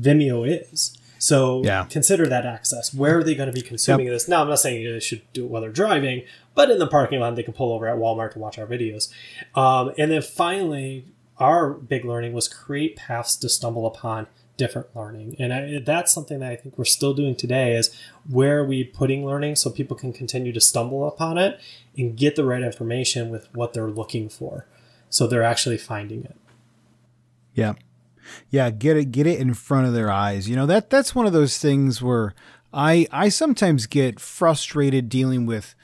Vimeo is. So yeah. consider that access. Where are they going to be consuming yep. this? Now, I'm not saying they should do it while they're driving, but in the parking lot, they can pull over at Walmart to watch our videos. Um, and then finally... our big learning was create paths to stumble upon different learning. And I, that's something that I think we're still doing today is where are we putting learning so people can continue to stumble upon it and get the right information with what they're looking for. So they're actually finding it. Yeah. Yeah. Get it, get it in front of their eyes. You know, that that's one of those things where I, I sometimes get frustrated dealing with,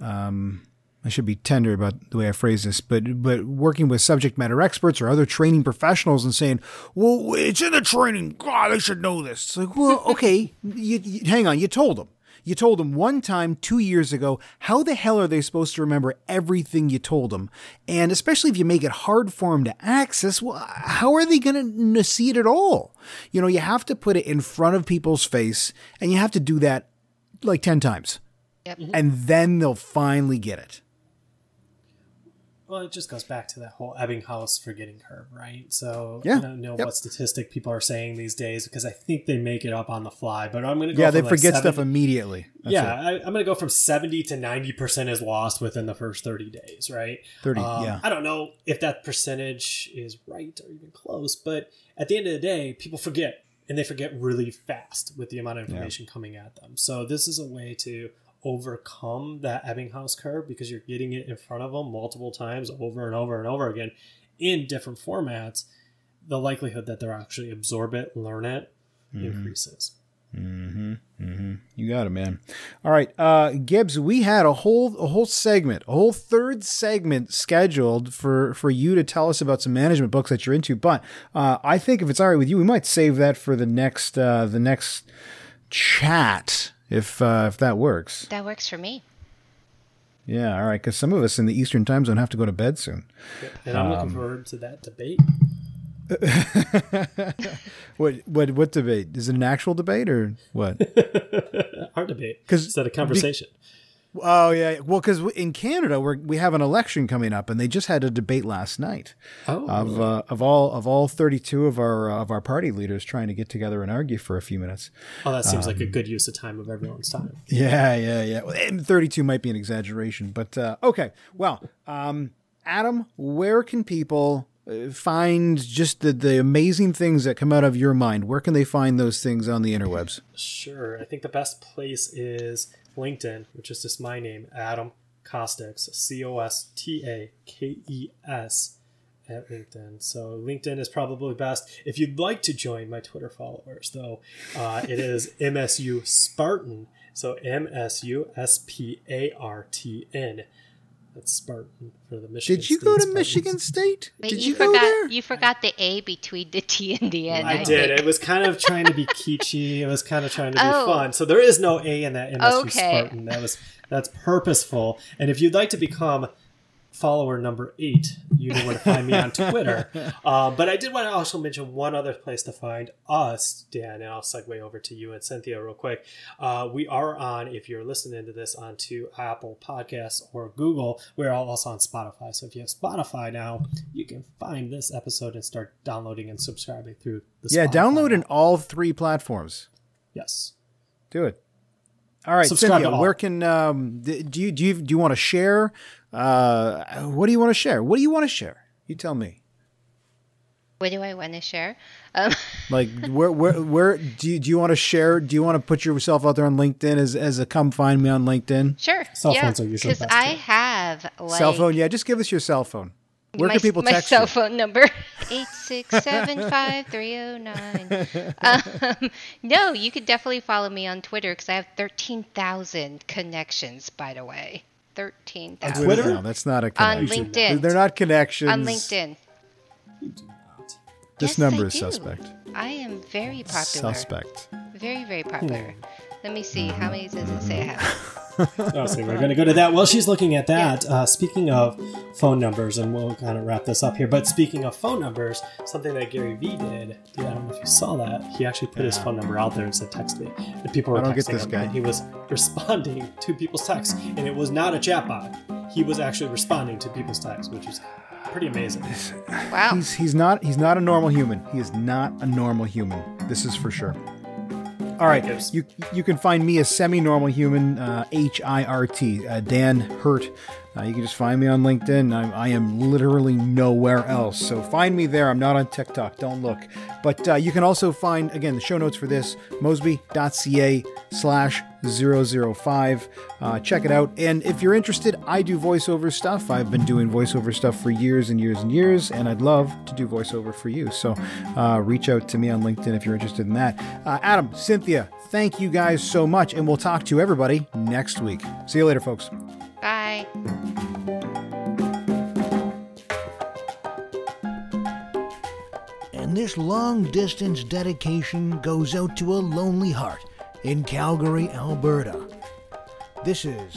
um, I should be tender about the way I phrase this, but but working with subject matter experts or other training professionals and saying, well, it's in the training. God, I should know this. It's like, well, okay, you, you, hang on. You told them. You told them one time two years ago. How the hell are they supposed to remember everything you told them? And especially if you make it hard for them to access, well, how are they going to see it at all? You know, you have to put it in front of people's face, and you have to do that like ten times. Yep. And then they'll finally get it. Well, it just goes back to that whole Ebbinghaus forgetting curve, right? So yeah. I don't know yep. what statistic people are saying these days because I think they make it up on the fly. But I'm going to go. Yeah, they like forget seventy stuff immediately. That's yeah, I, I'm going to go from seventy to ninety percent is lost within the first thirty days, right? thirty, um, yeah. I don't know if that percentage is right or even close, but at the end of the day, people forget. and they forget really fast with the amount of information yeah. coming at them. So this is a way to overcome that Ebbinghaus curve, because you're getting it in front of them multiple times over and over and over again in different formats. The likelihood that they're actually absorb it, learn it, mm-hmm. increases. Mm-hmm. Mm-hmm. You got it, man. All right, uh, Gibbs. We had a whole a whole segment, a whole third segment scheduled for, for you to tell us about some management books that you're into. But uh, I think if it's all right with you, we might save that for the next uh, the next chat, if uh, if that works. That works for me. Yeah. All right. Because some of us in the Eastern Time Zone have to go to bed soon. Yep. And I'm um, looking forward to that debate. what what what debate? Is it an actual debate or what? Our debate. Is that a conversation? Be, oh yeah. Well, because in Canada we we have an election coming up, and they just had a debate last night. Oh. Of uh, of all of all thirty-two of our uh, of our party leaders trying to get together and argue for a few minutes. Oh, that seems um, like a good use of time of everyone's time. Yeah, yeah, yeah. Well, thirty-two might be an exaggeration, but uh, okay. Well, um, Adam, where can people find just the, the amazing things that come out of your mind? Where can they find those things on the interwebs? Sure. I think the best place is LinkedIn, which is just my name, Adam Kostakes, C O S T A K E S at LinkedIn. So LinkedIn is probably best. If you'd like to join my Twitter followers, though, uh, it is M S U Spartan. So M S U S P A R T N. That's Spartan for the Michigan State. Did you State go to Spartans. Michigan State? Wait, did you, you go forgot, there? You forgot the A between the T and the N. I, I did. Think. It was kind of trying to be kitschy. It was kind of trying to be oh. fun. So there is no A in that M S U okay. Spartan. That was that's purposeful. And if you'd like to become follower number eight, you know where to find me on Twitter. Uh, but I did want to also mention one other place to find us, Dan, and I'll segue over to you and Cynthia real quick. Uh, we are on, if you're listening to this, onto Apple Podcasts or Google. We're also on Spotify. So if you have Spotify now, you can find this episode and start downloading and subscribing through the yeah, Spotify. Download in all three platforms. Yes. Do it. All right, subscribe Cynthia, all. Where can um, do you do you do you want to share? Uh, what do you want to share? What do you want to share? You tell me. What do I want to share? Um. Like where where where do you, do you want to share? Do you want to put yourself out there on LinkedIn as as a come find me on Linkedin? Sure. Cell yeah, phones are usually best. Because I too. have like, cell phone. Yeah, just give us your cell phone. Where my, can people my text My cell you? phone number, eight six seven, five three zero nine. Um, no, you could definitely follow me on Twitter because I have thirteen thousand connections, by the way. thirteen thousand. On Twitter? No, that's not a connection. On LinkedIn. They're not connections. On LinkedIn. You do not. This yes, number I is do. suspect. I am very popular. Suspect. Very, very popular. Hmm. Let me see. How many does it say I have? Oh, so we're going to go to that. Well, she's looking at that. Yeah. Uh, speaking of phone numbers, and we'll kind of wrap this up here, but speaking of phone numbers, something that Gary Vee did, yeah, I don't know if you saw that, he actually put yeah. his phone number out there and said, text me. And people were I don't texting get this him, guy. And he was responding to people's texts, and it was not a chatbot. He was actually responding to people's texts, which is pretty amazing. Wow. He's, he's, not, he's not a normal human. He is not a normal human. This is for sure. All right, you you can find me a semi-normal human, uh, H I R T, uh, Dan Hurt. Uh, you can just find me on LinkedIn. I'm, I am literally nowhere else, so find me there. I'm not on TikTok. Don't look. But uh, you can also find, again, the show notes for this, mosby.ca slash 005. Uh, check it out. And if you're interested, I do voiceover stuff. I've been doing voiceover stuff for years and years and years, and I'd love to do voiceover for you. So uh, reach out to me on LinkedIn if you're interested in that. Uh, Adam, Cynthia, thank you guys so much, and we'll talk to everybody next week. See you later, folks. Bye. And this long-distance dedication goes out to a lonely heart in Calgary, Alberta. This is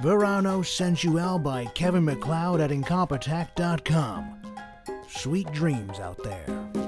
Verano Sensual by Kevin MacLeod at Incompetech dot com. Sweet dreams out there.